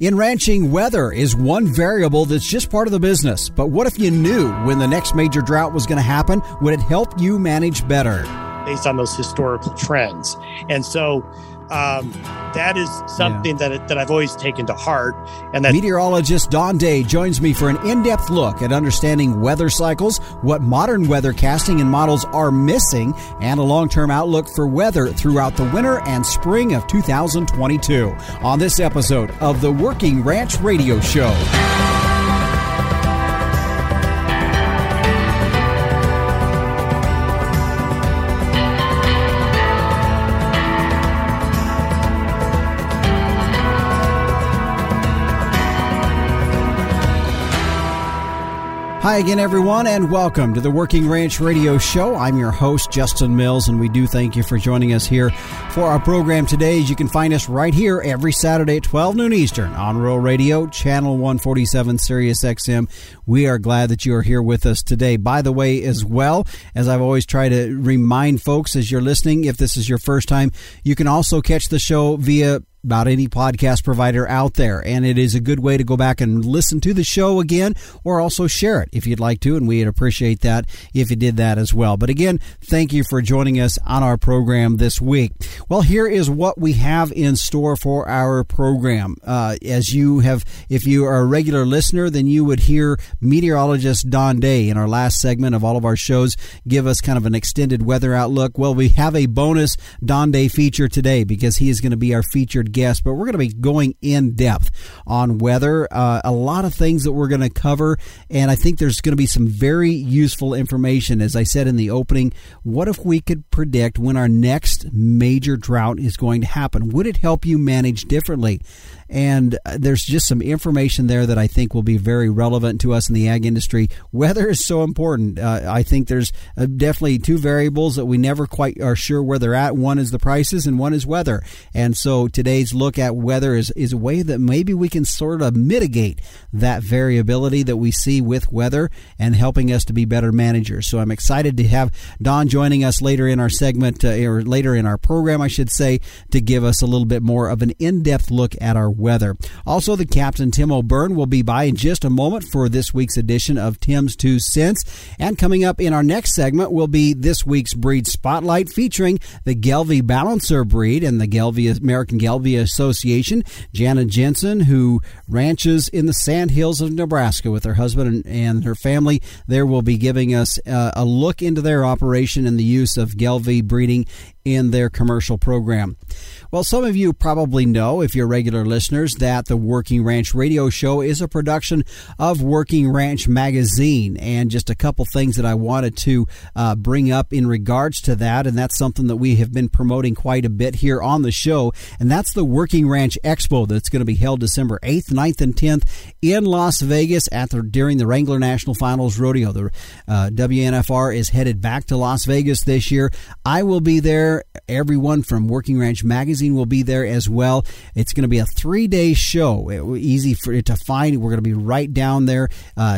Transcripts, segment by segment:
In ranching, weather is one variable that's just part of the business. But what if you knew when the next major drought was going to happen? Would it help you manage better? Based on those historical trends. And so that is something that I've always taken to heart. And that meteorologist Don Day joins me for an in-depth look at understanding weather cycles, what modern weather casting and models are missing, and a long-term outlook for weather throughout the winter and spring of 2022 on this episode of the Working Ranch Radio Show. Hi again, everyone, and welcome to the Working Ranch Radio Show. I'm your host, Justin Mills, and we do thank you for joining us here for our program today. You can find us right here every Saturday at 12 noon Eastern on Rural Radio, Channel 147, Sirius XM. We are glad that you are here with us today. By the way, as well, as I've always tried to remind folks as you're listening, if this is your first time, you can also catch the show via about any podcast provider out there, and it is a good way to go back and listen to the show again, or also share it if you'd like to, and we'd appreciate that if you did that as well. But again, thank you for joining us on our program this week. Well, here is what we have in store for our program. As you have, if you are a regular listener, then you would hear meteorologist Don Day in our last segment of all of our shows give us kind of an extended weather outlook. Well, we have a bonus Don Day feature today because he is going to be our featured guest, but we're going to be going in depth on weather, a lot of things that we're going to cover, and I think there's going to be some very useful information. As I said in the opening, what if we could predict when our next major drought is going to happen? Would it help you manage differently? And there's just some information there that I think will be very relevant to us in the ag industry. Weather is so important. I think there's definitely two variables that we never quite are sure where they're at. One is the prices and one is weather. And so today's look at weather is a way that maybe we can sort of mitigate that variability that we see with weather and helping us to be better managers. So I'm excited to have Don joining us later in our segment, or later in our program, I should say, to give us a little bit more of an in-depth look at our weather. Also, the Captain Tim O'Byrne will be by in just a moment for this week's edition of Tim's 2 Cents. And coming up in our next segment will be this week's breed spotlight featuring the Gelbvieh Balancer breed and the American Gelbvieh Association. Jana Jensen, who ranches in the Sand Hills of Nebraska with her husband and her family, there will be giving us a look into their operation and the use of Gelbvieh breeding in their commercial program. Well, some of you probably know, if you're regular listeners, that the Working Ranch Radio Show is a production of Working Ranch Magazine. And just a couple things that I wanted to bring up in regards to that, and that's something that we have been promoting quite a bit here on the show, and that's the Working Ranch Expo that's going to be held December 8th, 9th, and 10th in Las Vegas during the Wrangler National Finals Rodeo. The WNFR is headed back to Las Vegas this year. I will be there. Everyone from Working Ranch Magazine will be there as well. It's going to be a 3-day show. Easy for it to find. We're going to be right down there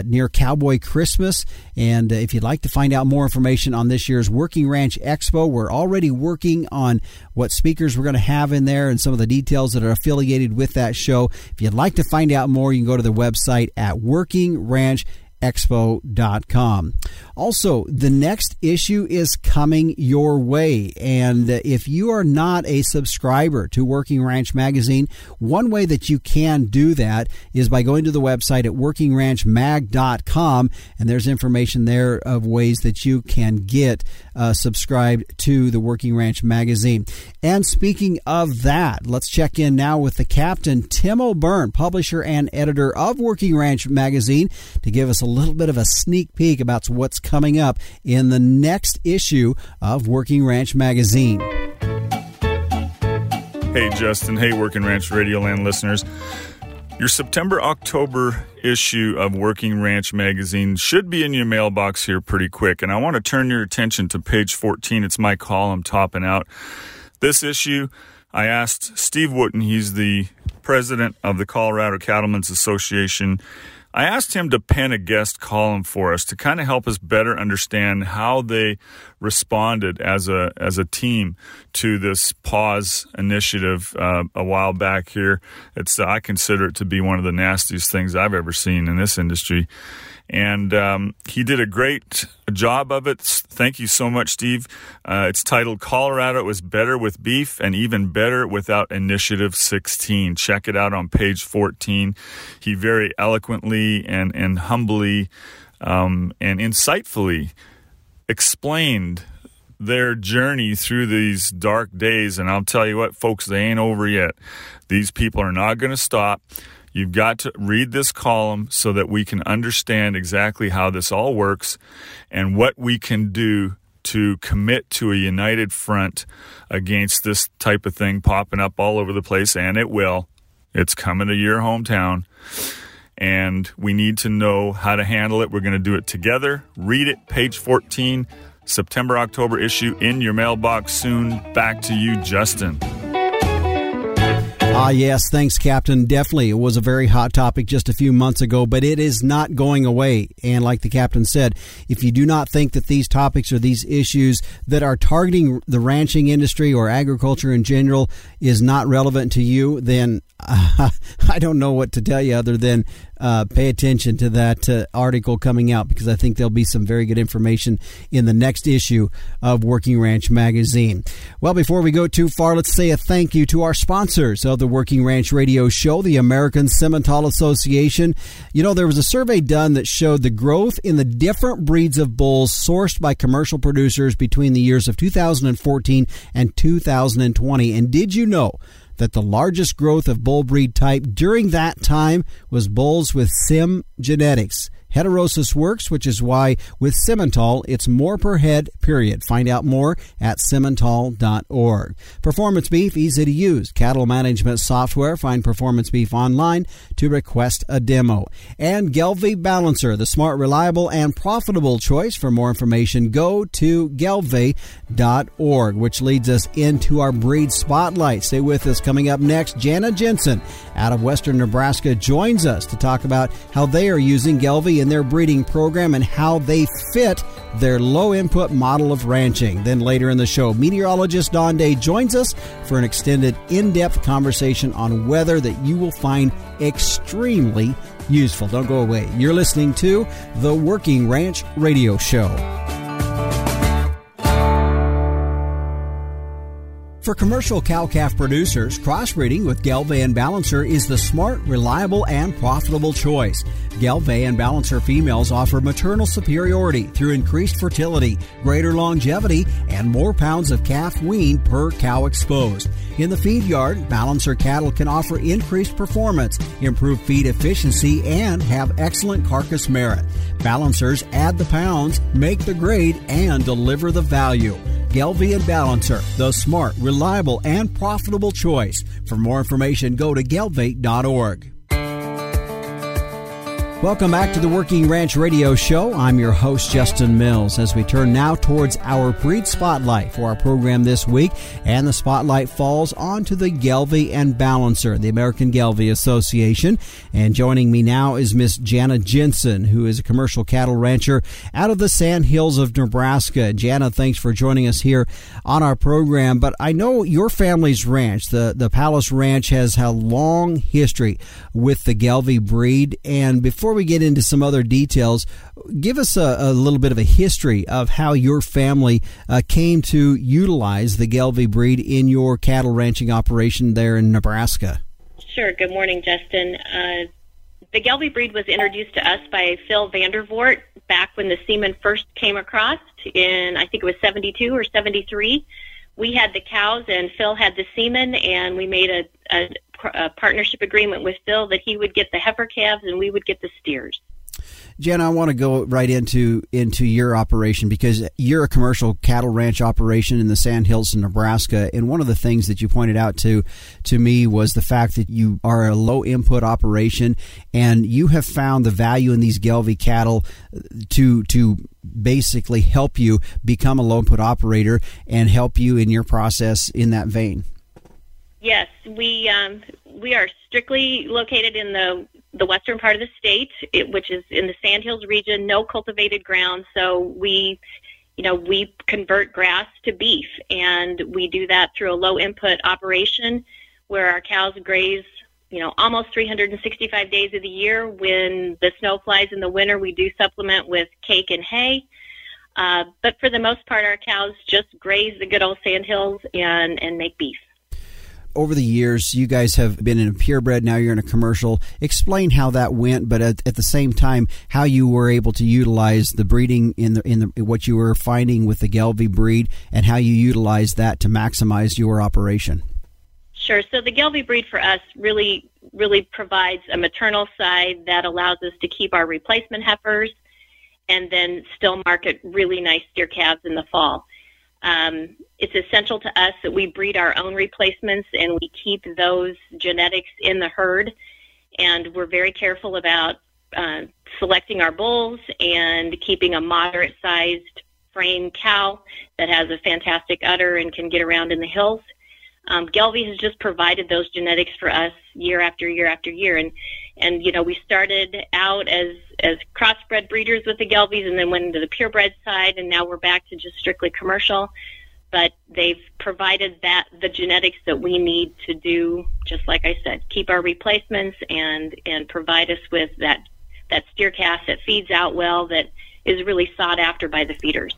near Cowboy Christmas. And if you'd like to find out more information on this year's Working Ranch Expo, we're already working on what speakers we're going to have in there and some of the details that are affiliated with that show. If you'd like to find out more, you can go to the website at WorkingRanchMag.com. Also, the next issue is coming your way, and if you are not a subscriber to Working Ranch Magazine, one way that you can do that is by going to the website at workingranchmag.com, and there's information there of ways that you can get subscribed to the Working Ranch Magazine. And speaking of that, let's check in now with the Captain Tim O'Byrne, publisher and editor of Working Ranch Magazine, to give us a little bit of a sneak peek about what's coming up in the next issue of Working Ranch Magazine. Hey, Justin. Hey, Working Ranch Radio Land listeners. Your September-October issue of Working Ranch Magazine should be in your mailbox here pretty quick, and I want to turn your attention to page 14. It's my column topping out. This issue, I asked Steve Wooten, he's the president of the Colorado Cattlemen's Association. I asked him to pen a guest column for us to kind of help us better understand how they responded as a team to this pause initiative a while back here. I consider it to be one of the nastiest things I've ever seen in this industry. And he did a great job of it. Thank you so much, Steve. It's titled Colorado is Better with Beef and Even Better Without Initiative 16. Check it out on page 14. He very eloquently and humbly and insightfully explained their journey through these dark days. And I'll tell you what, folks, they ain't over yet. These people are not going to stop. You've got to read this column so that we can understand exactly how this all works and what we can do to commit to a united front against this type of thing popping up all over the place, and it will. It's coming to your hometown, and we need to know how to handle it. We're going to do it together. Read it, page 14, September-October issue, in your mailbox soon. Back to you, Justin. Yes, thanks, Captain. Definitely, it was a very hot topic just a few months ago, but it is not going away. And like the Captain said, if you do not think that these topics or these issues that are targeting the ranching industry or agriculture in general is not relevant to you, then I don't know what to tell you other than pay attention to that article coming out, because I think there'll be some very good information in the next issue of Working Ranch Magazine. Well, before we go too far, let's say a thank you to our sponsors of the Working Ranch Radio Show, the American Simmental Association. You know, there was a survey done that showed the growth in the different breeds of bulls sourced by commercial producers between the years of 2014 and 2020. And did you know that the largest growth of bull breed type during that time was bulls with Sim genetics? Heterosis works, which is why with Simmental, it's more per head, period. Find out more at Simmental.org. Performance Beef, easy to use cattle management software. Find Performance Beef online to request a demo. And Gelbvieh Balancer, the smart, reliable, and profitable choice. For more information, go to Gelvee.org, which leads us into our breed spotlight. Stay with us. Coming up next, Jana Jensen out of Western Nebraska joins us to talk about how they are using Gelbvieh in their breeding program and how they fit their low-input model of ranching. Then later in the show, meteorologist Don Day joins us for an extended, in-depth conversation on weather that you will find extremely useful. Don't go away. You're listening to the Working Ranch Radio Show. For commercial cow-calf producers, crossbreeding with Gelbvieh and Balancer is the smart, reliable, and profitable choice. Gelbvieh and Balancer females offer maternal superiority through increased fertility, greater longevity, and more pounds of calf weaned per cow exposed. In the feed yard, Balancer cattle can offer increased performance, improve feed efficiency, and have excellent carcass merit. Balancers add the pounds, make the grade, and deliver the value. Gelbvieh and Balancer, the smart, reliable, and profitable choice. For more information, go to Gelvee.org. Welcome back to the Working Ranch Radio Show. I'm your host, Justin Mills, as we turn now towards our breed spotlight for our program this week. And the spotlight falls onto the Gelbvieh and Balancer, the American Gelbvieh Association. And joining me now is Miss Jana Jensen, who is a commercial cattle rancher out of the Sand Hills of Nebraska. Jana, thanks for joining us here on our program. But I know your family's ranch, the Palace Ranch, has a long history with the Gelbvieh breed. And before we get into some other details, give us a little bit of a history of how your family came to utilize the Gelbvieh breed in your cattle ranching operation there in Nebraska. Sure. Good morning, Justin. The Gelbvieh breed was introduced to us by Phil Vandervoort back when the semen first came across in, I think it was 72 or 73. We had the cows and Phil had the semen, and we made a partnership agreement with Phil that he would get the heifer calves and we would get the steers. Jana, I want to go right into your operation, because you're a commercial cattle ranch operation in the Sand Hills in Nebraska. And one of the things that you pointed out to me was the fact that you are a low input operation, and you have found the value in these Gelbvieh cattle to basically help you become a low input operator and help you in your process in that vein. Yes, we are strictly located in the western part of the state, which is in the Sand Hills region, no cultivated ground. So we convert grass to beef, and we do that through a low input operation where our cows graze, almost 365 days of the year. When the snow flies in the winter, we do supplement with cake and hay. But for the most part, our cows just graze the good old Sand Hills and make beef. Over the years, you guys have been in a purebred, now you're in a commercial. Explain how that went, but at the same time, how you were able to utilize the breeding in what you were finding with the Gelbvieh breed and how you utilized that to maximize your operation. Sure. So the Gelbvieh breed for us really provides a maternal side that allows us to keep our replacement heifers and then still market really nice steer calves in the fall. It's essential to us that we breed our own replacements and we keep those genetics in the herd, and we're very careful about selecting our bulls and keeping a moderate-sized frame cow that has a fantastic udder and can get around in the hills. Gelbvieh has just provided those genetics for us year after year after year, and we started out as crossbred breeders with the Gelbviehs and then went into the purebred side, and now we're back to just strictly commercial. But they've provided the genetics that we need to do, just like I said, keep our replacements and provide us with that steer calf that feeds out well, that is really sought after by the feeders.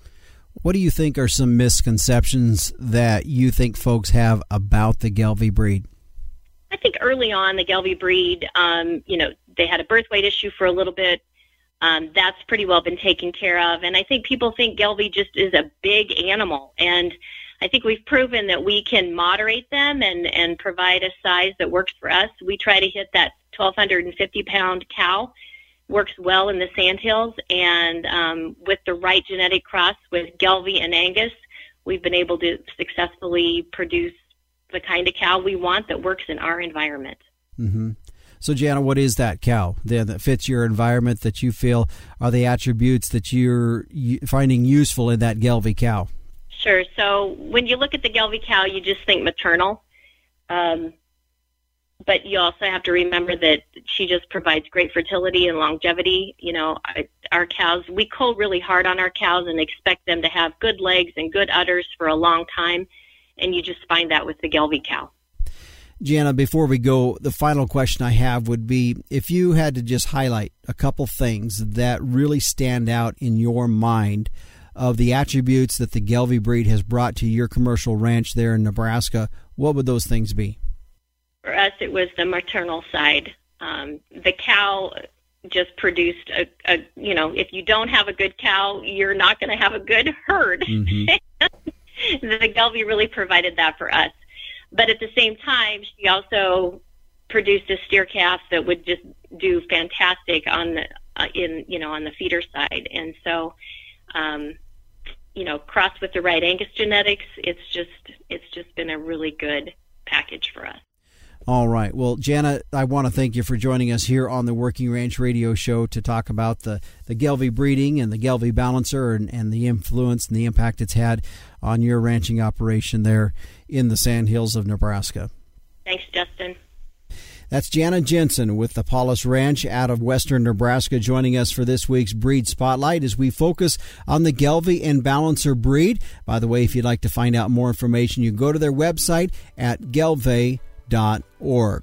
What do you think are some misconceptions that you think folks have about the Gelbvieh breed? I think early on the Gelbvieh breed, they had a birth weight issue for a little bit. That's pretty well been taken care of. And I think people think Gelbvieh just is a big animal. And I think we've proven that we can moderate them and provide a size that works for us. We try to hit that 1,250-pound cow. Works well in the Sand Hills, and with the right genetic cross with Gelbvieh and Angus, we've been able to successfully produce the kind of cow we want that works in our environment. Mm-hmm. So, Jana, what is that cow there that fits your environment that you feel are the attributes that you're finding useful in that Gelbvieh cow? Sure. So when you look at the Gelbvieh cow, you just think maternal. But you also have to remember that she just provides great fertility and longevity. Our cows, we cull really hard on our cows and expect them to have good legs and good udders for a long time, and you just find that with the Gelbvieh cow. Jana, before we go, the final question I have would be, if you had to just highlight a couple things that really stand out in your mind of the attributes that the Gelbvieh breed has brought to your commercial ranch there in Nebraska, what would those things be? For us, it was the maternal side. The cow just produced a if you don't have a good cow, you're not going to have a good herd. Mm-hmm. The Gelbvieh really provided that for us. But at the same time, she also produced a steer calf that would just do fantastic on the feeder side. And so, crossed with the right Angus genetics, it's just been a really good package for us. All right. Well, Jana, I want to thank you for joining us here on the Working Ranch Radio Show to talk about the Gelbvieh breeding and the Gelbvieh Balancer and the influence and the impact it's had on your ranching operation there in the Sand Hills of Nebraska. Thanks, Justin. That's Jana Jensen with the Paulus Ranch out of western Nebraska joining us for this week's Breed Spotlight as we focus on the Gelbvieh and Balancer breed. By the way, if you'd like to find out more information, you can go to their website at Gelvee.org. Well,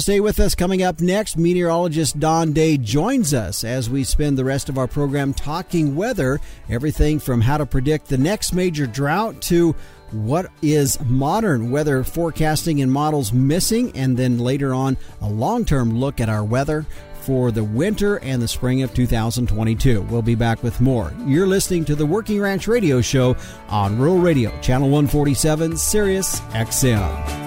stay with us. Coming up next, meteorologist Don Day joins us as we spend the rest of our program talking weather, everything from how to predict the next major drought to what is modern weather forecasting and models missing, and then later on, a long-term look at our weather for the winter and the spring of 2022. We'll be back with more. You're listening to the Working Ranch Radio Show on Rural Radio, Channel 147, Sirius XM.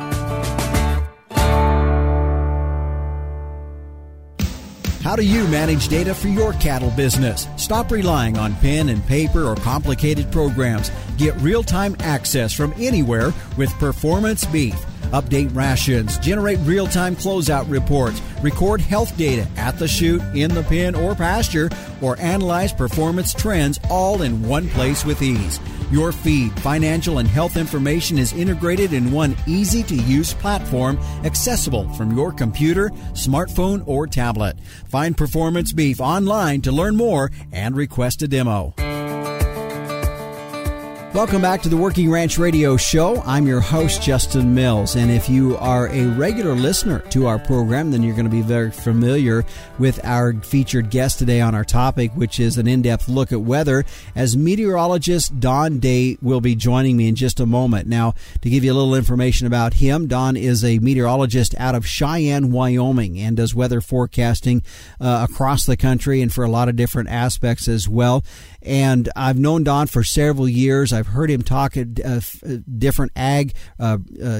How do you manage data for your cattle business? Stop relying on pen and paper or complicated programs. Get real-time access from anywhere with Performance Beef. Update rations, generate real-time closeout reports, record health data at the chute, in the pen, or pasture, or analyze performance trends all in one place with ease. Your feed, financial, and health information is integrated in one easy-to-use platform accessible from your computer, smartphone, or tablet. Find Performance Beef online to learn more and request a demo. Welcome back to the Working Ranch Radio Show. I'm your host, Justin Mills, and if you are a regular listener to our program, then you're going to be very familiar with our featured guest today on our topic, which is an in-depth look at weather, as meteorologist Don Day will be joining me in just a moment. Now, to give you a little information about him, Don is a meteorologist out of Cheyenne, Wyoming, and does weather forecasting across the country and for a lot of different aspects as well. And I've known Don for several years. I've heard him talk at different ag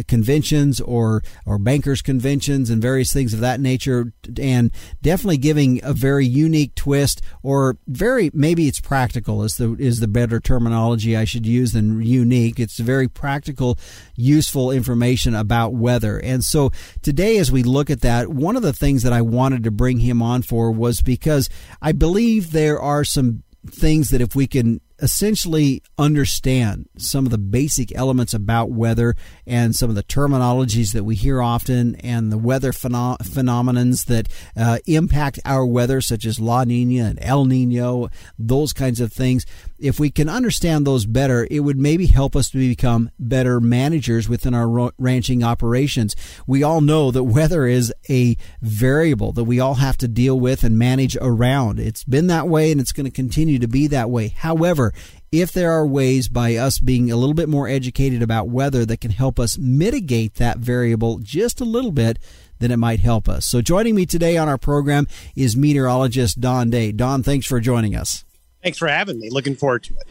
conventions or bankers conventions and various things of that nature, and definitely giving a very unique twist, or very, maybe it's practical is the better terminology I should use than unique. It's very practical, useful information about weather. And so today, as we look at that, one of the things that I wanted to bring him on for was because I believe there are some things that if we can essentially understand some of the basic elements about weather and some of the terminologies that we hear often and the weather phenomenons that impact our weather, such as La Nina and El Nino, those kinds of things. If we can understand those better, it would maybe help us to become better managers within our ranching operations. We all know that weather is a variable that we all have to deal with and manage around. It's been that way and it's going to continue to be that way. However, if there are ways by us being a little bit more educated about weather that can help us mitigate that variable just a little bit, then it might help us. So joining me today on our program is meteorologist Don Day. Don, thanks for joining us. Thanks for having me. Looking forward to it.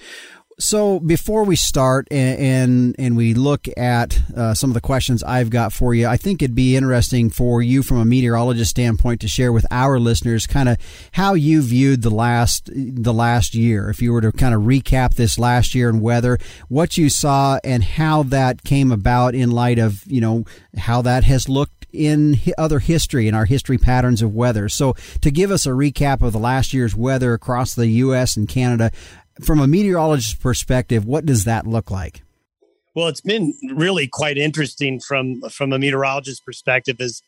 So before we start and we look at some of the questions I've got for you, I think it'd be interesting for you from a meteorologist standpoint to share with our listeners kind of how you viewed the last year. If you were to kind of recap this last year in weather, what you saw and how that came about in light of, you know, how that has looked in other history, in our history patterns of weather. So to give us a recap of the last year's weather across the U.S. and Canada, from a meteorologist's perspective, what does that look like? Well, it's been really quite interesting from a meteorologist's perspective. Is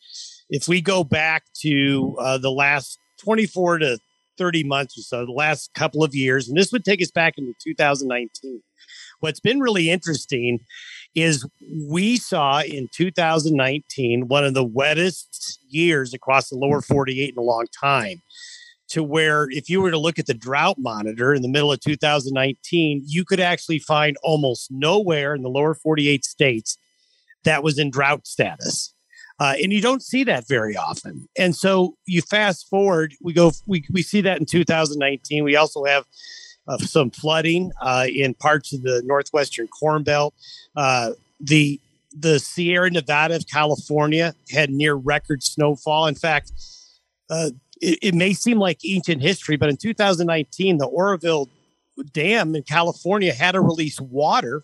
if we go back to the last 24 to 30 months or so, the last couple of years, and this would take us back into 2019. What's been really interesting is we saw in 2019 one of the wettest years across the lower 48 in a long time, to where if you were to look at the drought monitor in the middle of 2019, you could actually find almost nowhere in the lower 48 states that was in drought status. And you don't see that very often. And so you fast forward, we see that in 2019. We also have some flooding in parts of the Northwestern Corn Belt. The Sierra Nevada of California had near record snowfall. In fact, it may seem like ancient history, but in 2019, the Oroville Dam in California had to release water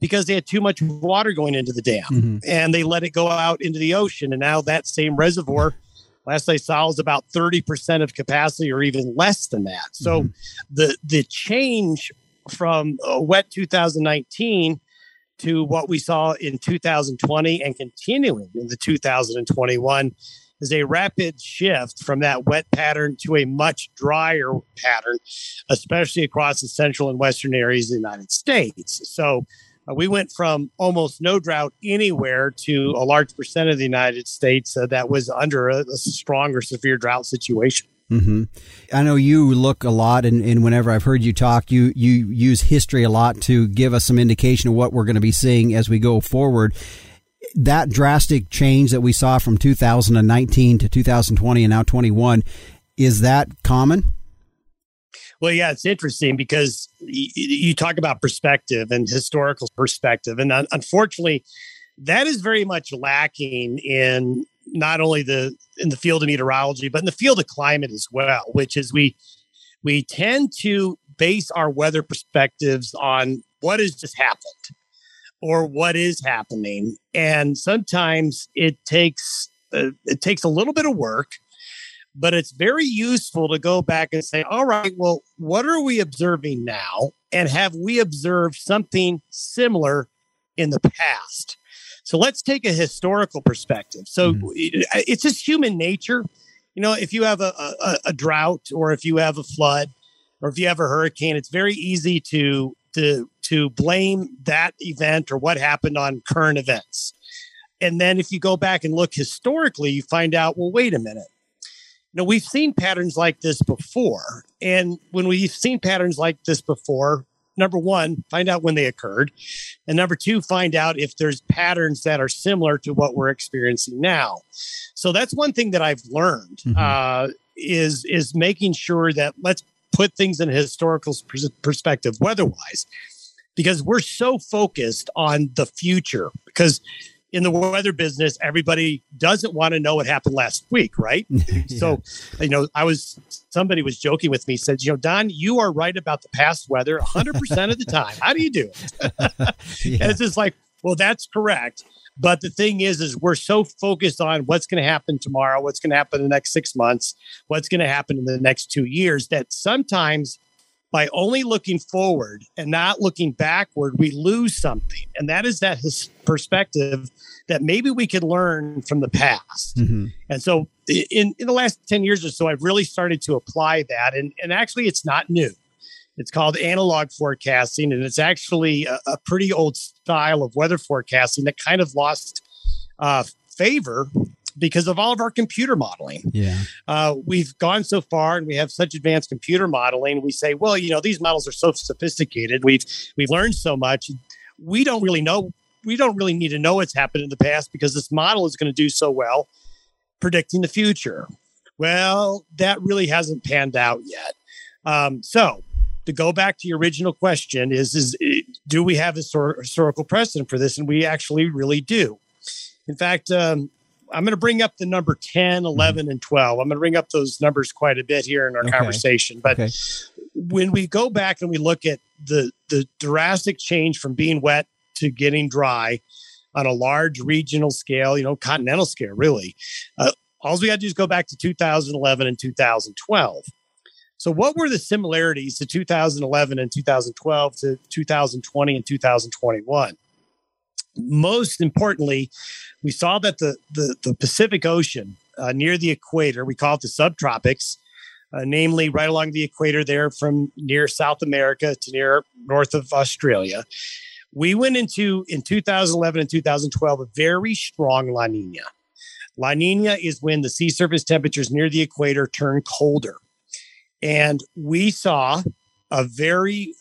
because they had too much water going into the dam, and they let it go out into the ocean. And now that same reservoir, last I saw, was about 30% of capacity or even less than that. So the change from a wet 2019 to what we saw in 2020 and continuing in the 2021 is a rapid shift from that wet pattern to a much drier pattern, especially across the central and western areas of the United States. So we went from almost no drought anywhere to a large percent of the United States that was under a strong or severe drought situation. I know you look a lot, and whenever I've heard you talk, you use history a lot to give us some indication of what we're going to be seeing as we go forward. That drastic change that we saw from 2019 to 2020 and now 21, is that common? Well, yeah, it's interesting because you talk about perspective and historical perspective. And unfortunately, that is very much lacking in not only in the field of meteorology, but in the field of climate as well, which is we tend to base our weather perspectives on what has just happened, or what is happening. And sometimes it takes It takes a little bit of work, but it's very useful to go back and say, all right, well, what are we observing now? And have we observed something similar in the past? So let's take a historical perspective. So it's just human nature. You know, if you have a drought or if you have a flood or if you have a hurricane, it's very easy to blame that event or what happened on current events. And then if you go back and look historically, you find out, well, wait a minute. You know, we've seen patterns like this before. And when we've seen patterns like this before, number one, find out when they occurred. And number two, find out if there's patterns that are similar to what we're experiencing now. So that's one thing that I've learned is making sure that let's put things in a historical perspective weather-wise, because we're so focused on the future. Because in the weather business, everybody doesn't want to know what happened last week, right? Yeah. So, you know, somebody was joking with me, said, you know, Don, you are right about the past weather 100% of the time. How do you do it? And it's just like, well, that's correct. But the thing is we're so focused on what's going to happen tomorrow, what's going to happen in the next 6 months, what's going to happen in the next 2 years, that sometimes by only looking forward and not looking backward, we lose something. And that is that perspective that maybe we could learn from the past. And so in the last 10 years or so, I've really started to apply that. And actually, it's not new. It's called analog forecasting, and it's actually a pretty old style of weather forecasting that kind of lost favor because of all of our computer modeling. We've gone so far and we have such advanced computer modeling. We say, well, you know, these models are so sophisticated. We've learned so much. We don't really know. We don't really need to know what's happened in the past because this model is going to do so well predicting the future. Well, that really hasn't panned out yet. So to go back to your original question is do we have a historical precedent for this? And we actually really do. In fact, I'm going to bring up the number 10, 11, and 12. I'm going to bring up those numbers quite a bit here in our conversation. But when we go back and we look at the drastic change from being wet to getting dry on a large regional scale, you know, continental scale, really, all we got to do is go back to 2011 and 2012. So what were the similarities to 2011 and 2012 to 2020 and 2021? Most importantly, we saw that the Pacific Ocean near the equator, we call it the subtropics, namely right along the equator there from near South America to near north of Australia. We went into, in 2011 and 2012, a very strong La Nina. La Nina is when the sea surface temperatures near the equator turn colder. And we saw a very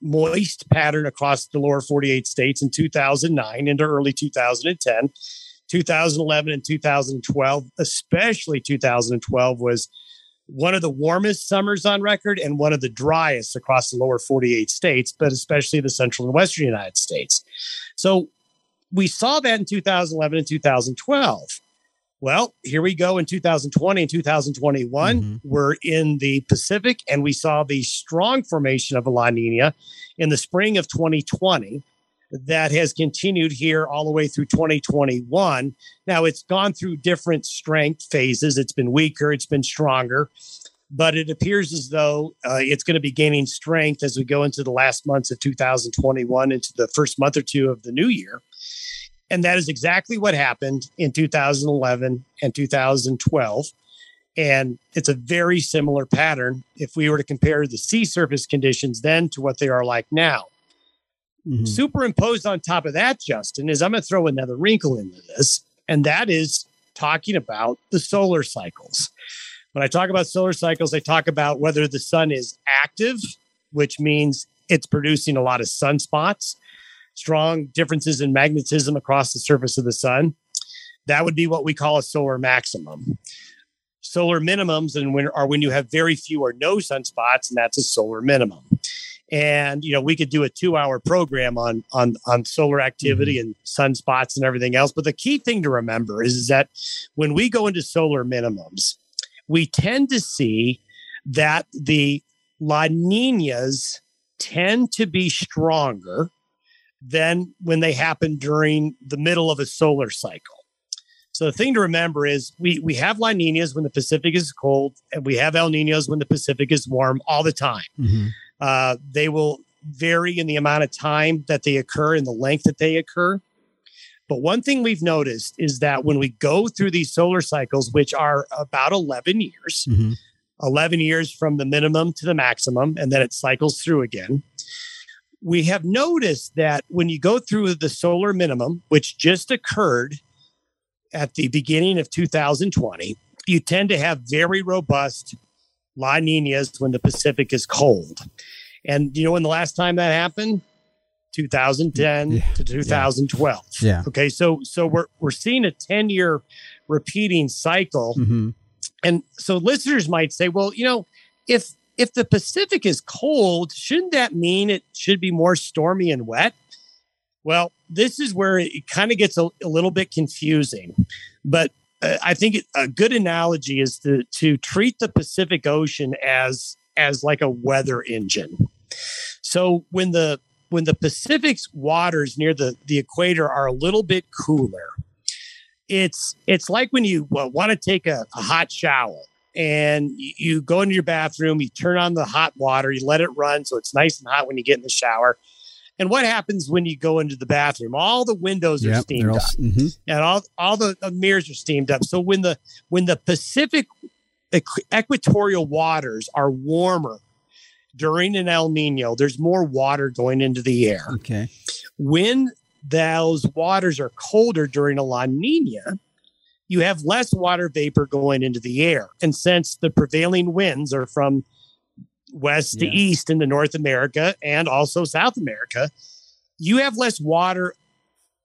moist pattern across the lower 48 states in 2009 into early 2010. 2011 and 2012, especially 2012, was one of the warmest summers on record and one of the driest across the lower 48 states, but especially the central and western United States. So we saw that in 2011 and 2012. Well, here we go in 2020 and 2021. We're in the Pacific, and we saw the strong formation of a La Nina in the spring of 2020 that has continued here all the way through 2021. Now, it's gone through different strength phases. It's been weaker. It's been stronger. But it appears as though it's going to be gaining strength as we go into the last months of 2021, into the first month or two of the new year. And that is exactly what happened in 2011 and 2012. And it's a very similar pattern if we were to compare the sea surface conditions then to what they are like now. Superimposed on top of that, Justin, is I'm going to throw another wrinkle into this, and that is talking about the solar cycles. When I talk about solar cycles, I talk about whether the sun is active, which means it's producing a lot of sunspots, strong differences in magnetism across the surface of the sun. That would be what we call a solar maximum. Solar minimums and when you have very few or no sunspots, and that's a solar minimum. And, you know, we could do a 2-hour program on solar activity and sunspots and everything else. But the key thing to remember is that when we go into solar minimums, we tend to see that the La Ninas tend to be stronger than when they happen during the middle of a solar cycle. So the thing to remember is we have La Ninas when the Pacific is cold, and we have El Ninos when the Pacific is warm all the time. Mm-hmm. They will vary in the amount of time that they occur and the length that they occur. But one thing we've noticed is that when we go through these solar cycles, which are about 11 years, mm-hmm. 11 years from the minimum to the maximum, and then it cycles through again. We have noticed that when you go through the solar minimum, which just occurred at the beginning of 2020, you tend to have very robust La Niñas when the Pacific is cold. And you know when the last time that happened? 2010 to 2012. Yeah. Okay, so we're seeing a 10-year repeating cycle. Mm-hmm. And so listeners might say, well, you know, if the Pacific is cold, shouldn't that mean it should be more stormy and wet? Well, this is where it kind of gets a little bit confusing, but I think a good analogy is to treat the Pacific Ocean as like a weather engine. So when the Pacific's waters near the equator are a little bit cooler, it's like when you want to take a hot shower and you go into your bathroom, you turn on the hot water, you let it run so it's nice and hot when you get in the shower. And what happens when you go into the bathroom? All the windows are steamed up, mm-hmm. and all the mirrors are steamed up. So when the Pacific equatorial waters are warmer during an El Nino, there's more water going into the air. Okay. When those waters are colder during a La Nina, you have less water vapor going into the air. And since the prevailing winds are from west to east into North America and also South America, you have less water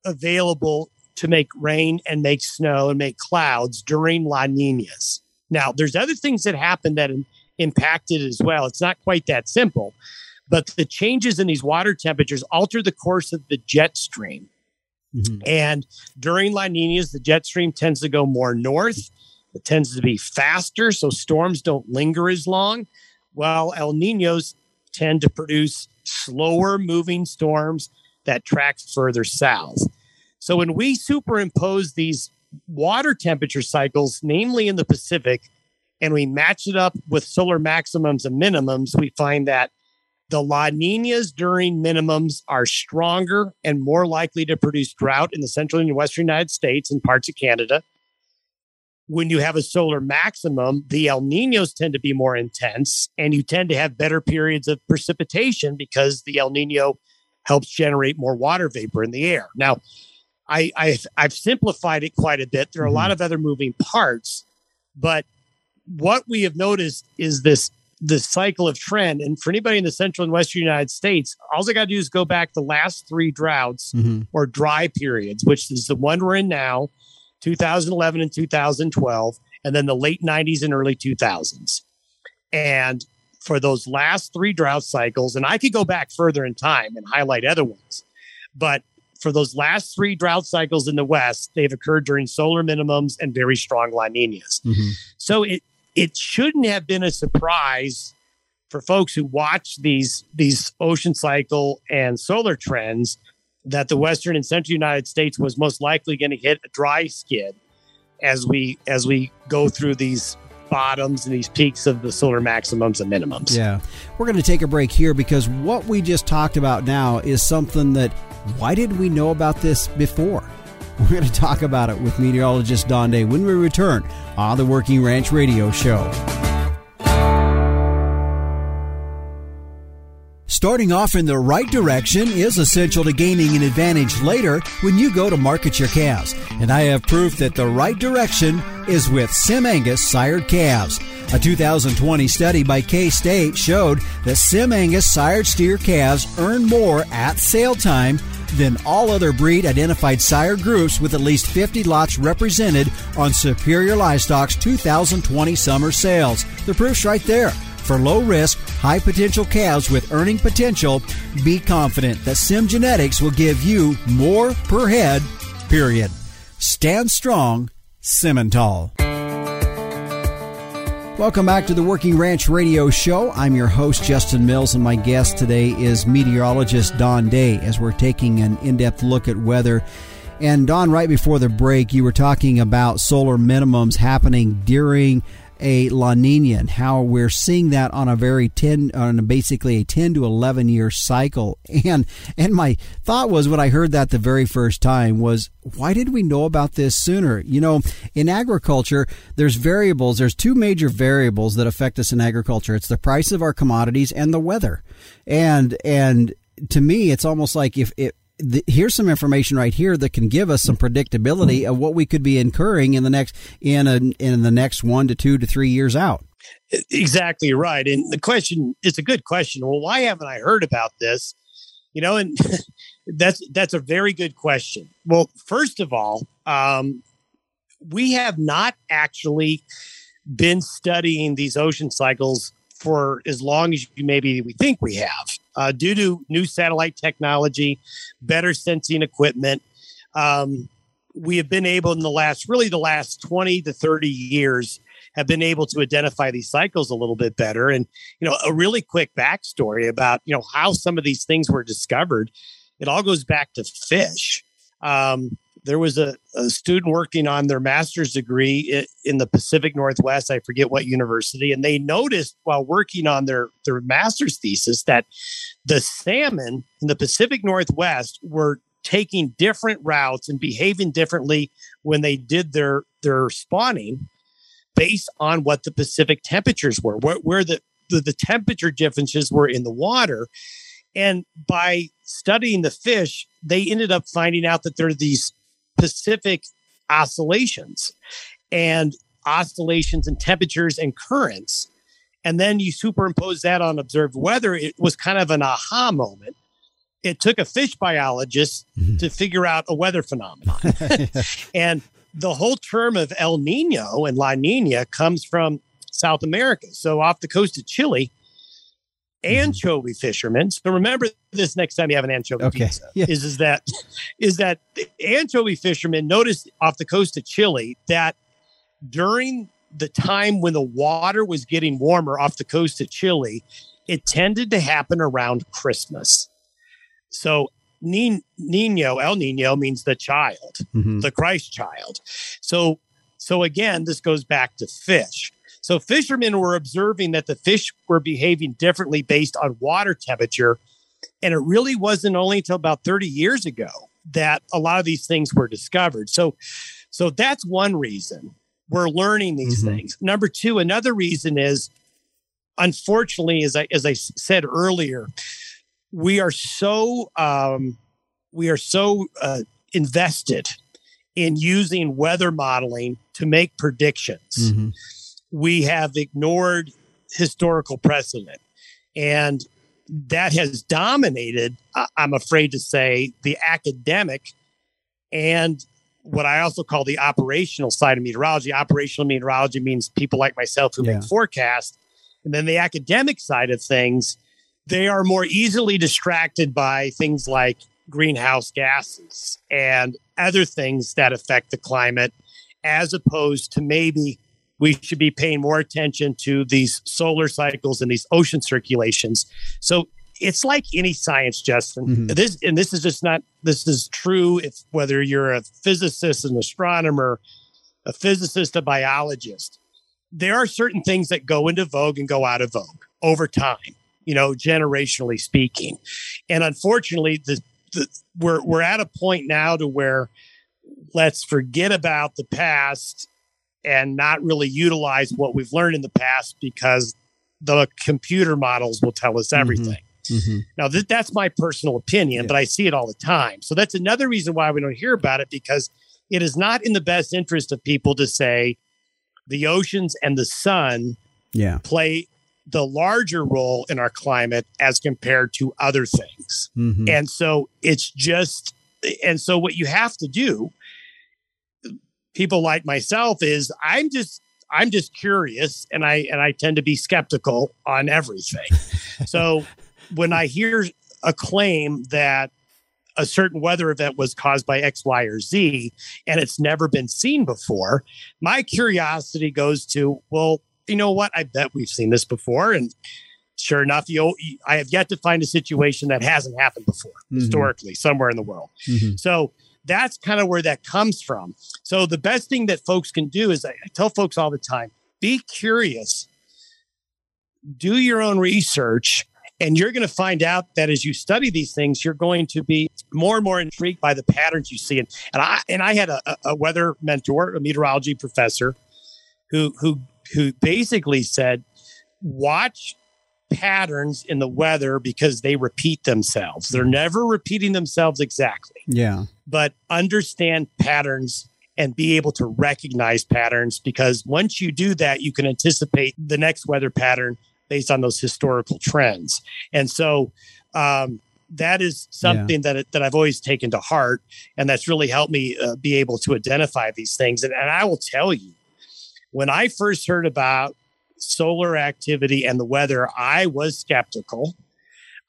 available to make rain and make snow and make clouds during La Niñas. Now, there's other things that happen that impact it as well. It's not quite that simple, but the changes in these water temperatures alter the course of the jet stream. Mm-hmm. And during La Niñas, the jet stream tends to go more north. It tends to be faster, so storms don't linger as long, while El Ninos tend to produce slower moving storms that track further south. So when we superimpose these water temperature cycles, namely in the Pacific, and we match it up with solar maximums and minimums, we find that the La Niñas during minimums are stronger and more likely to produce drought in the central and western United States and parts of Canada. When you have a solar maximum, the El Ninos tend to be more intense, and you tend to have better periods of precipitation because the El Nino helps generate more water vapor in the air. Now, I've simplified it quite a bit. There are a lot of other moving parts, but what we have noticed is this cycle of trend. And for anybody in the central and western United States, all they got to do is go back the last three droughts or dry periods, which is the one we're in now, 2011 and 2012, and then the late 90s and early 2000s. And for those last three drought cycles, and I could go back further in time and highlight other ones, but for those last three drought cycles in the West, they've occurred during solar minimums and very strong La Niñas. Mm-hmm. So it shouldn't have been a surprise for folks who watch these ocean cycle and solar trends that the western and central United States was most likely going to hit a dry skid as we go through these bottoms and these peaks of the solar maximums and minimums. Yeah. We're going to take a break here because what we just talked about now is something that, why didn't we know about this before? We're going to talk about it with meteorologist Don Day when we return on the Working Ranch Radio Show. Starting off in the right direction is essential to gaining an advantage later when you go to market your calves. And I have proof that the right direction is with Sim Angus sired calves. A 2020 study by K-State showed that Sim Angus sired steer calves earn more at sale time than all other breed identified sire groups with at least 50 lots represented on Superior Livestock's 2020 summer sales. The proof's right there. For low-risk, high-potential calves with earning potential, be confident that Sim Genetics will give you more per head, period. Stand strong, Simmental. Welcome back to the Working Ranch Radio Show. I'm your host, Justin Mills, and my guest today is meteorologist Don Day as we're taking an in-depth look at weather And Don, right before the break, you were talking about solar minimums happening during a La Nina and how we're seeing that on a basically a 10 to 11 year cycle. And my thought was, when I heard that the very first time, was, why did we know about this sooner? You know, in agriculture, there's variables. There's two major variables that affect us in agriculture. It's the price of our commodities and the weather. And to me, it's almost like here's some information right here that can give us some predictability of what we could be incurring in the next 1 to 2 to 3 years out. Exactly right. And the question is a good question. Well, why haven't I heard about this? You know, and that's a very good question. Well, first of all, we have not actually been studying these ocean cycles for as long as we think we have. Due to new satellite technology, better sensing equipment, we have been able in the last 20 to 30 years have been able to identify these cycles a little bit better. And, you know, a really quick backstory about, you know, how some of these things were discovered. It all goes back to fish. There was a student working on their master's degree in the Pacific Northwest. I forget what university. And they noticed while working on their master's thesis that the salmon in the Pacific Northwest were taking different routes and behaving differently when they did their spawning based on what the Pacific temperatures were, where the temperature differences were in the water. And by studying the fish, they ended up finding out that there are these Pacific oscillations in temperatures and currents. And then you superimpose that on observed weather. It was kind of an aha moment. It took a fish biologist to figure out a weather phenomenon. And the whole term of El Nino and La Nina comes from South America. So off the coast of Chile, anchovy fishermen. So remember this next time you have an anchovy pizza. Yeah. Is that anchovy fishermen noticed off the coast of Chile that during the time when the water was getting warmer off the coast of Chile, it tended to happen around Christmas. So El Nino means the child, the Christ child. So again, this goes back to fish. So fishermen were observing that the fish were behaving differently based on water temperature. And it really wasn't only until about 30 years ago that a lot of these things were discovered. So that's one reason we're learning these things. Number two, another reason is, unfortunately, as I said earlier, we are so invested in using weather modeling to make predictions. We have ignored historical precedent, and that has dominated, I'm afraid to say, the academic and what I also call the operational side of meteorology. Operational meteorology means people like myself who make forecasts. And then the academic side of things, they are more easily distracted by things like greenhouse gases and other things that affect the climate, as opposed to maybe we should be paying more attention to these solar cycles and these ocean circulations. So it's like any science, Justin. This is true if whether you're a physicist, an astronomer, a physicist, a biologist. There are certain things that go into vogue and go out of vogue over time, you know, generationally speaking. And unfortunately, we're at a point now to where let's forget about the past and not really utilize what we've learned in the past because the computer models will tell us everything. Now, that's my personal opinion, but I see it all the time. So that's another reason why we don't hear about it, because it is not in the best interest of people to say the oceans and the sun play the larger role in our climate as compared to other things. And so so what you have to do, people like myself, is I'm just curious, and I tend to be skeptical on everything. So when I hear a claim that a certain weather event was caused by X, Y, or Z, and it's never been seen before, my curiosity goes to, well, you know what? I bet we've seen this before, and sure enough, I have yet to find a situation that hasn't happened before historically somewhere in the world. So that's kind of where that comes from. So the best thing that folks can do is, I tell folks all the time, be curious, do your own research, and you're going to find out that as you study these things, you're going to be more and more intrigued by the patterns you see. And I had a weather mentor, a meteorology professor, who basically said, watch patterns in the weather because they repeat themselves. They're never repeating themselves exactly. Yeah. But understand patterns and be able to recognize patterns, because once you do that, you can anticipate the next weather pattern based on those historical trends. And so that is something that I've always taken to heart. And that's really helped me be able to identify these things. And I will tell you, when I first heard about solar activity and the weather, I was skeptical.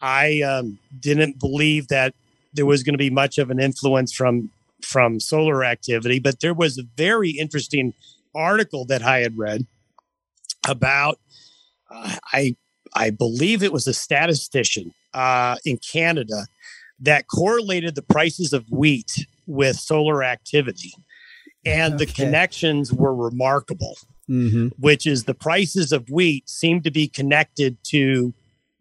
I didn't believe that there was going to be much of an influence from solar activity, but there was a very interesting article that I had read about, I believe it was a statistician in Canada that correlated the prices of wheat with solar activity. And the connections were remarkable, which is the prices of wheat seem to be connected to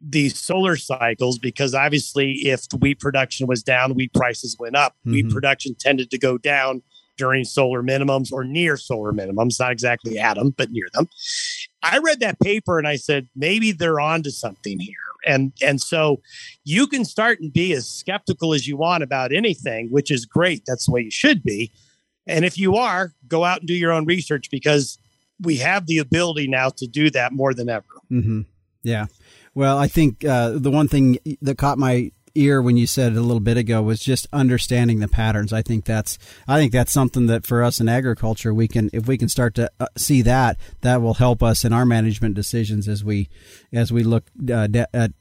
these solar cycles, because obviously if the wheat production was down, wheat prices went up. Wheat production tended to go down during solar minimums or near solar minimums, not exactly at them, but near them. I read that paper and I said, maybe they're onto something here. And so you can start and be as skeptical as you want about anything, which is great. That's the way you should be. And if you are, go out and do your own research, because we have the ability now to do that more than ever. Mm-hmm. Yeah. Well, I think the one thing that caught my ear when you said it a little bit ago was just understanding the patterns. I think that's something that for us in agriculture, if we can start to see that will help us in our management decisions as we look at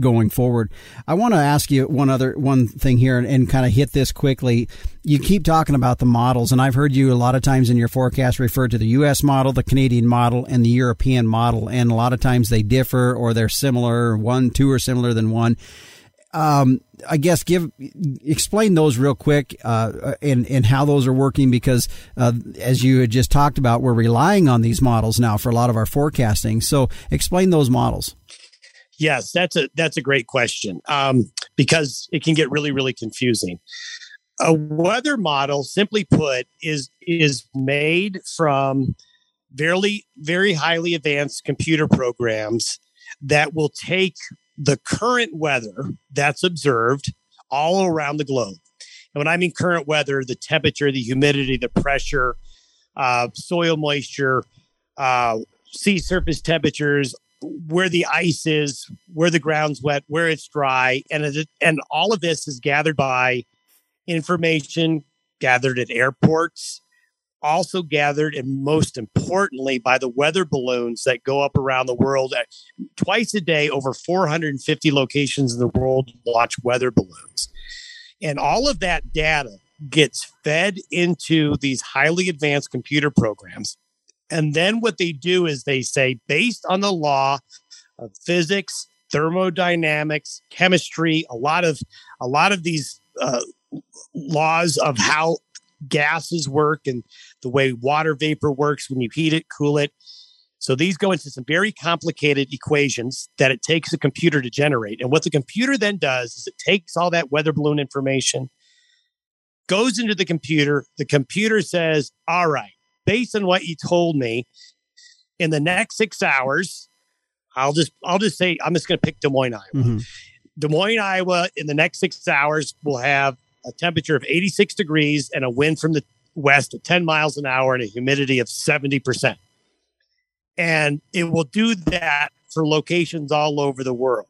going forward. I want to ask you one thing here and kind of hit this quickly. You keep talking about the models, and I've heard you a lot of times in your forecast refer to the U.S. model, the Canadian model, and the European model, and a lot of times they differ or they're similar. Two are similar than one. I guess explain those real quick and how those are working, because as you had just talked about, we're relying on these models now for a lot of our forecasting. So explain those models. Yes, that's a great question because it can get really, really confusing. A weather model, simply put, is made from very, very highly advanced computer programs that will take the current weather that's observed all around the globe. And when I mean current weather, the temperature, the humidity, the pressure, soil moisture, sea surface temperatures, where the ice is, where the ground's wet, where it's dry. And all of this is gathered by information gathered at airports, also gathered, and most importantly, by the weather balloons that go up around the world. Twice a day, over 450 locations in the world launch weather balloons. And all of that data gets fed into these highly advanced computer programs. And then what they do is they say, based on the law of physics, thermodynamics, chemistry, a lot of these laws of how gases work and the way water vapor works when you heat it, cool it. So these go into some very complicated equations that it takes a computer to generate. And what the computer then does is it takes all that weather balloon information, goes into the computer. The computer says, all right, based on what you told me, in the next 6 hours, I'll just say, I'm just going to pick Des Moines, Iowa. Mm-hmm. Des Moines, Iowa, in the next 6 hours, will have a temperature of 86 degrees and a wind from the west at 10 miles an hour and a humidity of 70%. And it will do that for locations all over the world.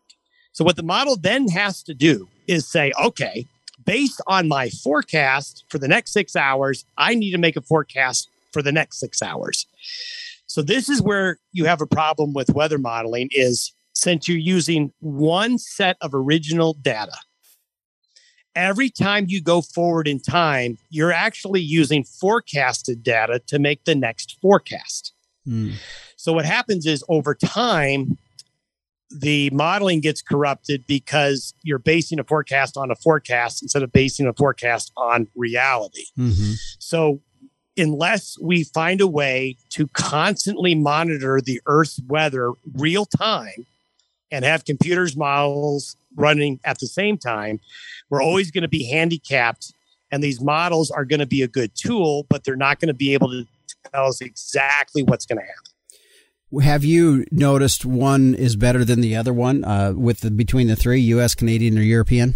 So what the model then has to do is say, okay, based on my forecast for the next 6 hours, I need to make a forecast for the next 6 hours. So this is where you have a problem with weather modeling, is since you're using one set of original data, every time you go forward in time, you're actually using forecasted data to make the next forecast. So what happens is, over time, the modeling gets corrupted because you're basing a forecast on a forecast instead of basing a forecast on reality. Mm-hmm. So unless we find a way to constantly monitor the Earth's weather real time and have computers models running at the same time, we're always going to be handicapped. And these models are going to be a good tool, but they're not going to be able to tell us exactly what's going to happen. Have you noticed one is better than the other one between the three, U.S., Canadian, or European?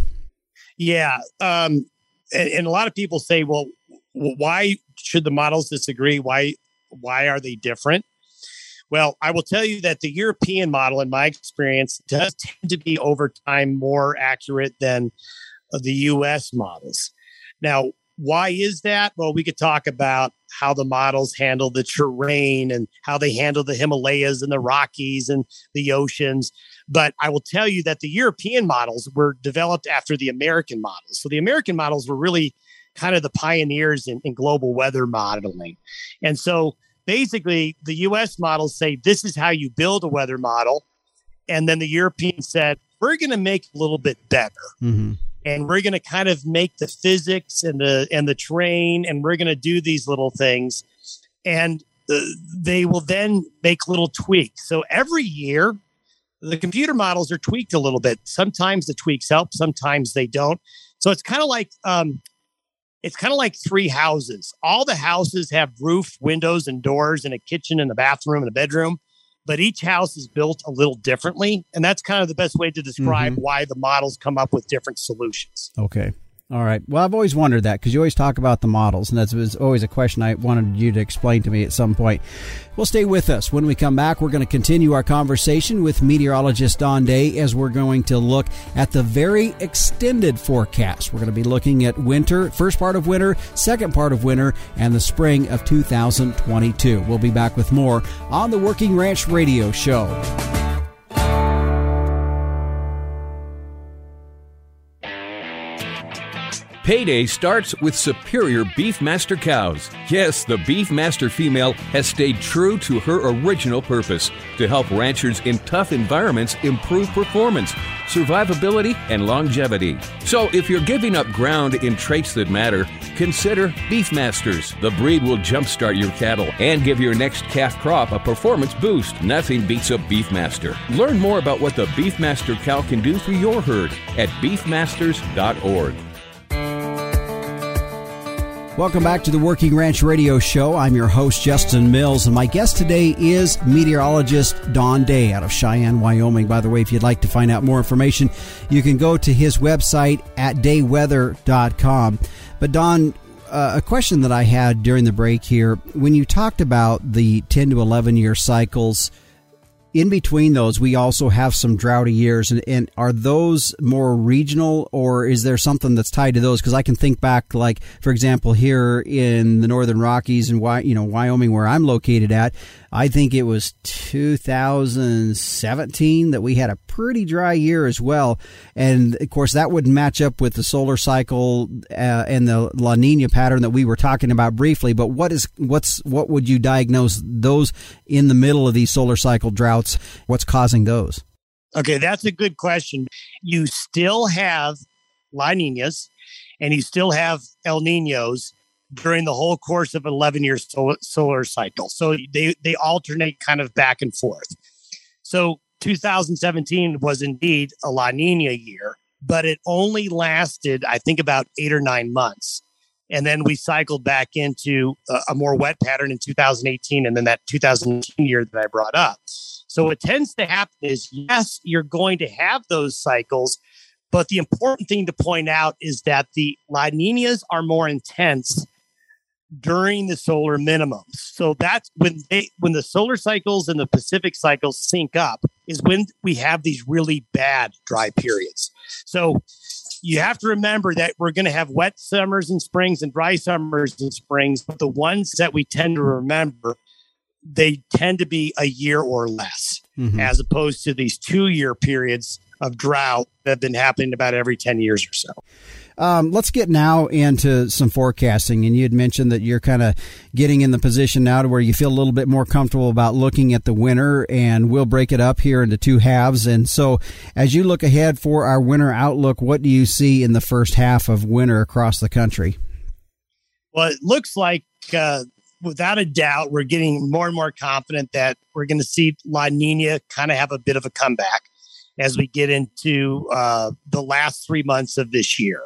Yeah. And a lot of people say, well, why should the models disagree? Why are they different? Well, I will tell you that the European model, in my experience, does tend to be over time more accurate than the U.S. models. Now, why is that? Well, we could talk about how the models handle the terrain and how they handle the Himalayas and the Rockies and the oceans. But I will tell you that the European models were developed after the American models. So the American models were really kind of the pioneers in global weather modeling. And so basically the U.S. models say, this is how you build a weather model. And then the Europeans said, we're going to make it a little bit better. Mm-hmm. And we're going to kind of make the physics and the terrain, and we're going to do these little things. And they will then make little tweaks. So every year, the computer models are tweaked a little bit. Sometimes the tweaks help, sometimes they don't. So it's kind of like three houses. All the houses have roof, windows, and doors, and a kitchen, and a bathroom, and a bedroom. But each house is built a little differently. And that's kind of the best way to describe mm-hmm. why the models come up with different solutions. Okay. All right. Well, I've always wondered that because you always talk about the models. And that's always a question I wanted you to explain to me at some point. Well, stay with us. When we come back, we're going to continue our conversation with meteorologist Don Day as we're going to look at the very extended forecast. We're going to be looking at winter, first part of winter, second part of winter, and the spring of 2022. We'll be back with more on the Working Ranch Radio Show. Payday starts with superior Beefmaster cows. Yes, the Beefmaster female has stayed true to her original purpose to help ranchers in tough environments improve performance, survivability, and longevity. So if you're giving up ground in traits that matter, consider Beefmasters. The breed will jumpstart your cattle and give your next calf crop a performance boost. Nothing beats a Beefmaster. Learn more about what the Beefmaster cow can do for your herd at beefmasters.org. Welcome back to the Working Ranch Radio Show. I'm your host, Justin Mills, and my guest today is meteorologist Don Day out of Cheyenne, Wyoming. By the way, if you'd like to find out more information, you can go to his website at dayweather.com. But Don, a question that I had during the break here, when you talked about the 10 to 11 year cycles, in between those, we also have some droughty years. And are those more regional, or is there something that's tied to those? Because I can think back, like, for example, here in the Northern Rockies and Wyoming, where I'm located at, I think it was 2017 that we had a pretty dry year as well. And, of course, that would match up with the solar cycle and the La Nina pattern that we were talking about briefly. But what would you diagnose those in the middle of these solar cycle droughts? What's causing those? Okay, that's a good question. You still have La Ninas and you still have El Ninos during the whole course of an 11-year solar cycle. So they alternate kind of back and forth. So 2017 was indeed a La Nina year, but it only lasted, I think, about 8 or 9 months. And then we cycled back into a more wet pattern in 2018 and then that 2019 year that I brought up. So what tends to happen is, yes, you're going to have those cycles, but the important thing to point out is that the La Ninas are more intense during the solar minimums. So that's when the solar cycles and the Pacific cycles sync up is when we have these really bad dry periods. So you have to remember that we're going to have wet summers and springs and dry summers and springs, but the ones that we tend to remember, they tend to be a year or less, mm-hmm. as opposed to these 2-year periods of drought that have been happening about every 10 years or so. Let's get now into some forecasting. And you had mentioned that you're kind of getting in the position now to where you feel a little bit more comfortable about looking at the winter, and we'll break it up here into two halves. And so as you look ahead for our winter outlook, what do you see in the first half of winter across the country? Well, it looks like without a doubt, we're getting more and more confident that we're going to see La Nina kind of have a bit of a comeback as we get into the last 3 months of this year.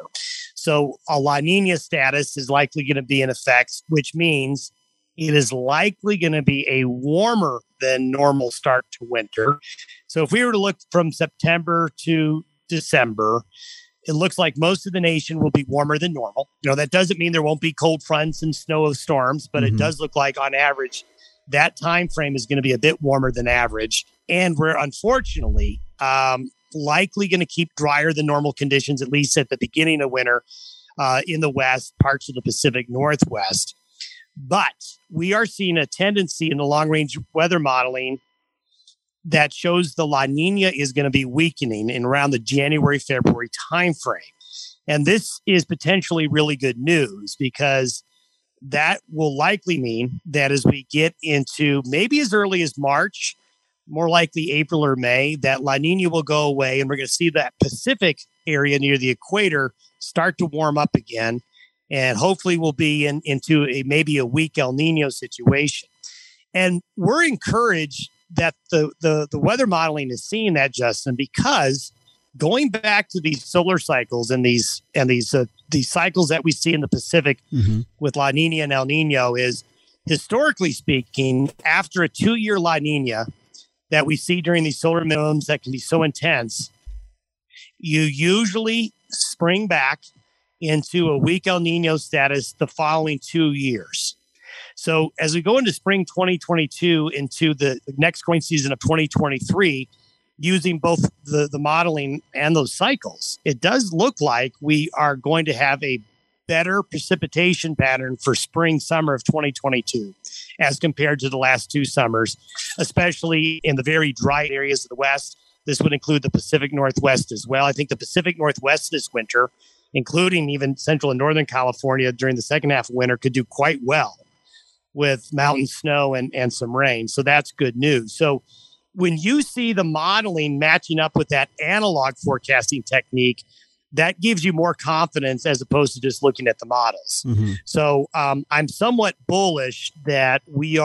So a La Nina status is likely going to be in effect, which means it is likely going to be a warmer than normal start to winter. So if we were to look from September to December, it looks like most of the nation will be warmer than normal. You know, that doesn't mean there won't be cold fronts and snow of storms, but it does look like on average, that time frame is going to be a bit warmer than average. And we're unfortunately likely going to keep drier than normal conditions, at least at the beginning of winter in the West, parts of the Pacific Northwest. But we are seeing a tendency in the long-range weather modeling that shows the La Nina is going to be weakening in around the January-February timeframe. And this is potentially really good news because that will likely mean that as we get into maybe as early as March, more likely April or May, that La Nina will go away and we're going to see that Pacific area near the equator start to warm up again. And hopefully we'll be into maybe a weak El Nino situation. And we're encouraged that the weather modeling is seeing that, Justin, because going back to these solar cycles and these cycles that we see in the Pacific with La Nina and El Nino is, historically speaking, after a 2-year La Nina that we see during these solar minimums that can be so intense, you usually spring back into a weak El Nino status the following 2 years. So as we go into spring 2022 into the next growing season of 2023, using both the modeling and those cycles, it does look like we are going to have a better precipitation pattern for spring, summer of 2022 as compared to the last two summers, especially in the very dry areas of the West. This would include the Pacific Northwest as well. I think the Pacific Northwest this winter, including even Central and Northern California during the second half of winter, could do quite well with mountain snow and some rain. So that's good news. So when you see the modeling matching up with that analog forecasting technique, that gives you more confidence as opposed to just looking at the models. So I'm somewhat bullish that we've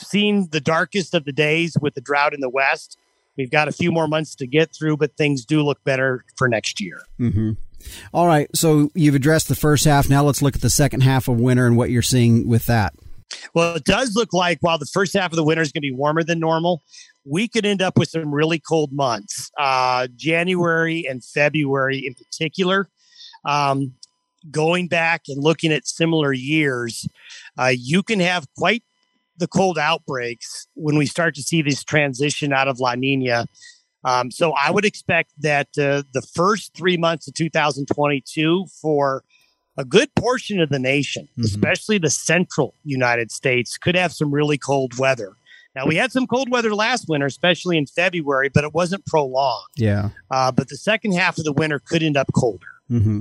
seen the darkest of the days with the drought in the West. We've got a few more months to get through, but things do look better for next year. All right. So you've addressed the first half. Now let's look at the second half of winter and what you're seeing with that. Well, it does look like while the first half of the winter is going to be warmer than normal, we could end up with some really cold months, January and February in particular. Going back and looking at similar years, you can have quite the cold outbreaks when we start to see this transition out of La Nina. So I would expect that the first 3 months of 2022 for a good portion of the nation, especially the central United States, could have some really cold weather. Now, we had some cold weather last winter, especially in February, but it wasn't prolonged. But the second half of the winter could end up colder.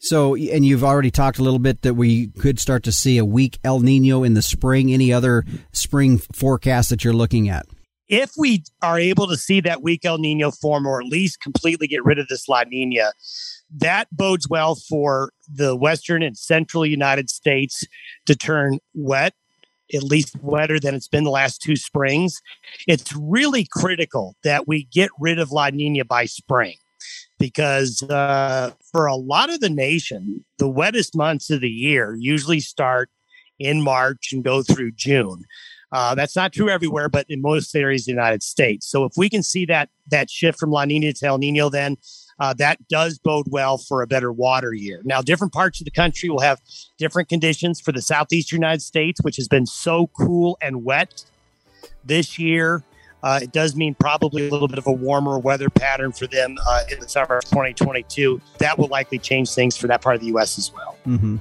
So, and you've already talked a little bit that we could start to see a weak El Nino in the spring. Any other spring forecast that you're looking at? If we are able to see that weak El Nino form, or at least completely get rid of this La Nina, that bodes well for the Western and Central United States to turn wet, at least wetter than it's been the last two springs. It's really critical that we get rid of La Nina by spring because for a lot of the nation, the wettest months of the year usually start in March and go through June. That's not true everywhere, but in most areas of the United States. So if we can see that shift from La Nina to El Nino, then that does bode well for a better water year. Now, different parts of the country will have different conditions. For the southeastern United States, which has been so cool and wet this year, it does mean probably a little bit of a warmer weather pattern for them in the summer of 2022. That will likely change things for that part of the U.S. as well. Mm-hmm.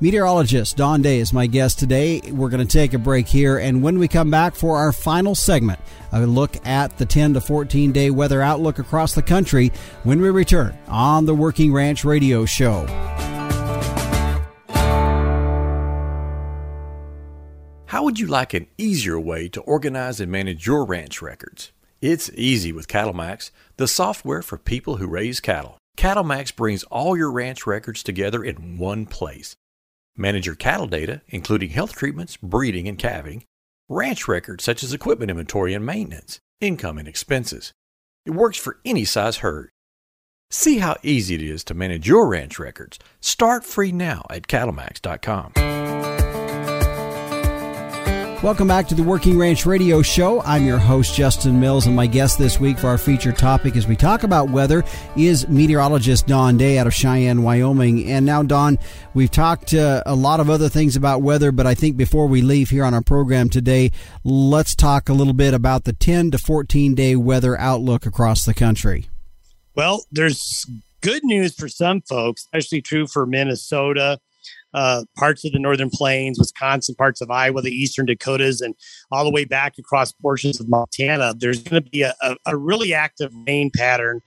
Meteorologist Don Day is my guest today. We're going to take a break here, and when we come back for our final segment, a look at the 10 to 14 day weather outlook across the country when we return on the Working Ranch Radio Show. How would you like an easier way to organize and manage your ranch records? It's easy with CattleMax, the software for people who raise cattle. CattleMax brings all your ranch records together in one place. Manage your cattle data, including health treatments, breeding and calving, ranch records such as equipment inventory and maintenance, income and expenses. It works for any size herd. See how easy it is to manage your ranch records. Start free now at CattleMax.com. Welcome back to the Working Ranch Radio Show. I'm your host, Justin Mills, and my guest this week for our feature topic as we talk about weather is meteorologist Don Day out of Cheyenne, Wyoming. And now, Don, we've talked a lot of other things about weather, but I think before we leave here on our program today, let's talk a little bit about the 10 to 14 day weather outlook across the country. Well, there's good news for some folks, especially true for Minnesota, parts of the Northern Plains, Wisconsin, parts of Iowa, the Eastern Dakotas, and all the way back across portions of Montana. There's going to be a really active rain pattern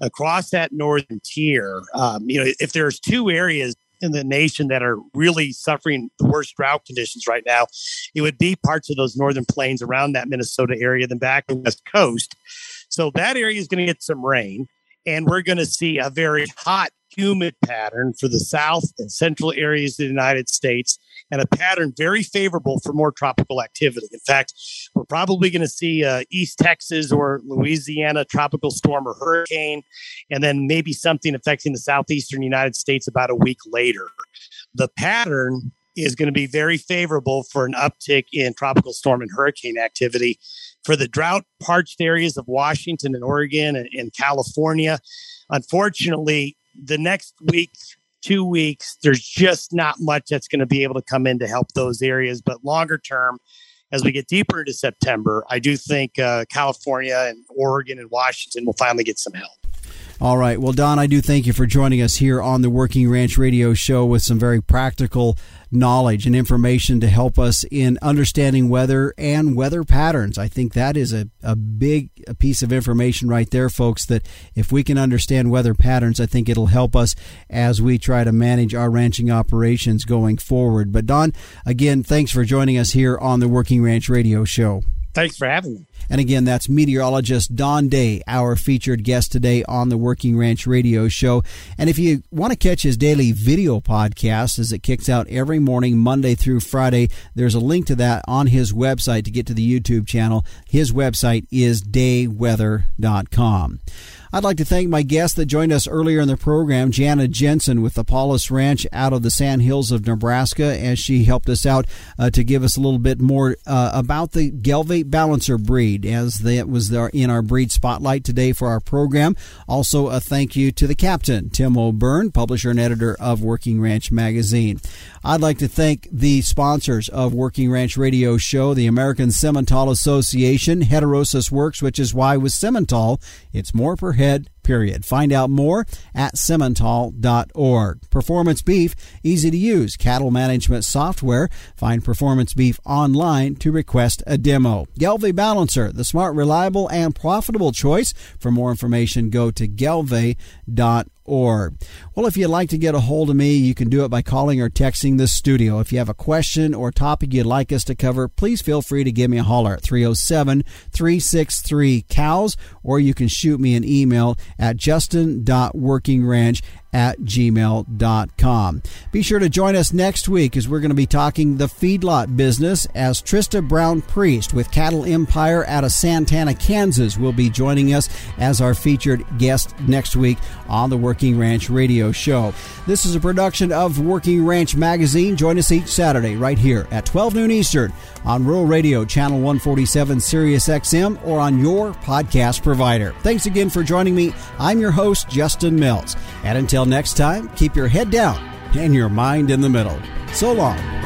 across that northern tier. If there's two areas in the nation that are really suffering the worst drought conditions right now, it would be parts of those northern plains around that Minnesota area, then back to the West Coast. So that area is going to get some rain, and we're going to see a very hot, humid pattern for the south and central areas of the United States, and a pattern very favorable for more tropical activity. In fact, we're probably going to see East Texas or Louisiana tropical storm or hurricane, and then maybe something affecting the southeastern United States about a week later. The pattern is going to be very favorable for an uptick in tropical storm and hurricane activity for the drought-parched areas of Washington and Oregon and California. Unfortunately, the next week, 2 weeks, there's just not much that's going to be able to come in to help those areas. But longer term, as we get deeper into September, I do think California and Oregon and Washington will finally get some help. All right. Well, Don, I do thank you for joining us here on the Working Ranch Radio Show with some very practical knowledge and information to help us in understanding weather and weather patterns. I think that is a big piece of information right there, folks, that if we can understand weather patterns, I think it'll help us as we try to manage our ranching operations going forward. But, Don, again, thanks for joining us here on the Working Ranch Radio Show. Thanks for having me. And again, that's meteorologist Don Day, our featured guest today on the Working Ranch Radio Show. And if you want to catch his daily video podcast as it kicks out every morning, Monday through Friday, there's a link to that on his website to get to the YouTube channel. His website is dayweather.com. I'd like to thank my guest that joined us earlier in the program, Jana Jensen with the Paulus Ranch out of the Sand Hills of Nebraska, as she helped us out to give us a little bit more about the Gelbvieh Balancer breed, as that was in our breed spotlight today for our program. Also, a thank you to the captain, Tim O'Byrne, publisher and editor of Working Ranch Magazine. I'd like to thank the sponsors of Working Ranch Radio Show, the American Simmental Association, Heterosis Works, which is why with Simmental, it's more per head, period. Find out more at Simmental.org. Performance Beef, easy to use cattle management software. Find Performance Beef online to request a demo. Gelbvieh Balancer, the smart, reliable, and profitable choice. For more information, go to Gelvee.org. Well, if you'd like to get a hold of me, you can do it by calling or texting the studio. If you have a question or topic you'd like us to cover, please feel free to give me a holler at 307-363-COWS, or you can shoot me an email at justin.workingranch@gmail.com. Be sure to join us next week as we're going to be talking the feedlot business, as Trista Brown-Priest with Cattle Empire out of Santana, Kansas, will be joining us as our featured guest next week on the Working Ranch Radio Show. This is a production of Working Ranch Magazine. Join us each Saturday right here at 12 noon Eastern on Rural Radio Channel 147 Sirius XM or on your podcast provider. Thanks again for joining me. I'm your host, Justin Mills. And until next time, keep your head down and your mind in the middle. So long.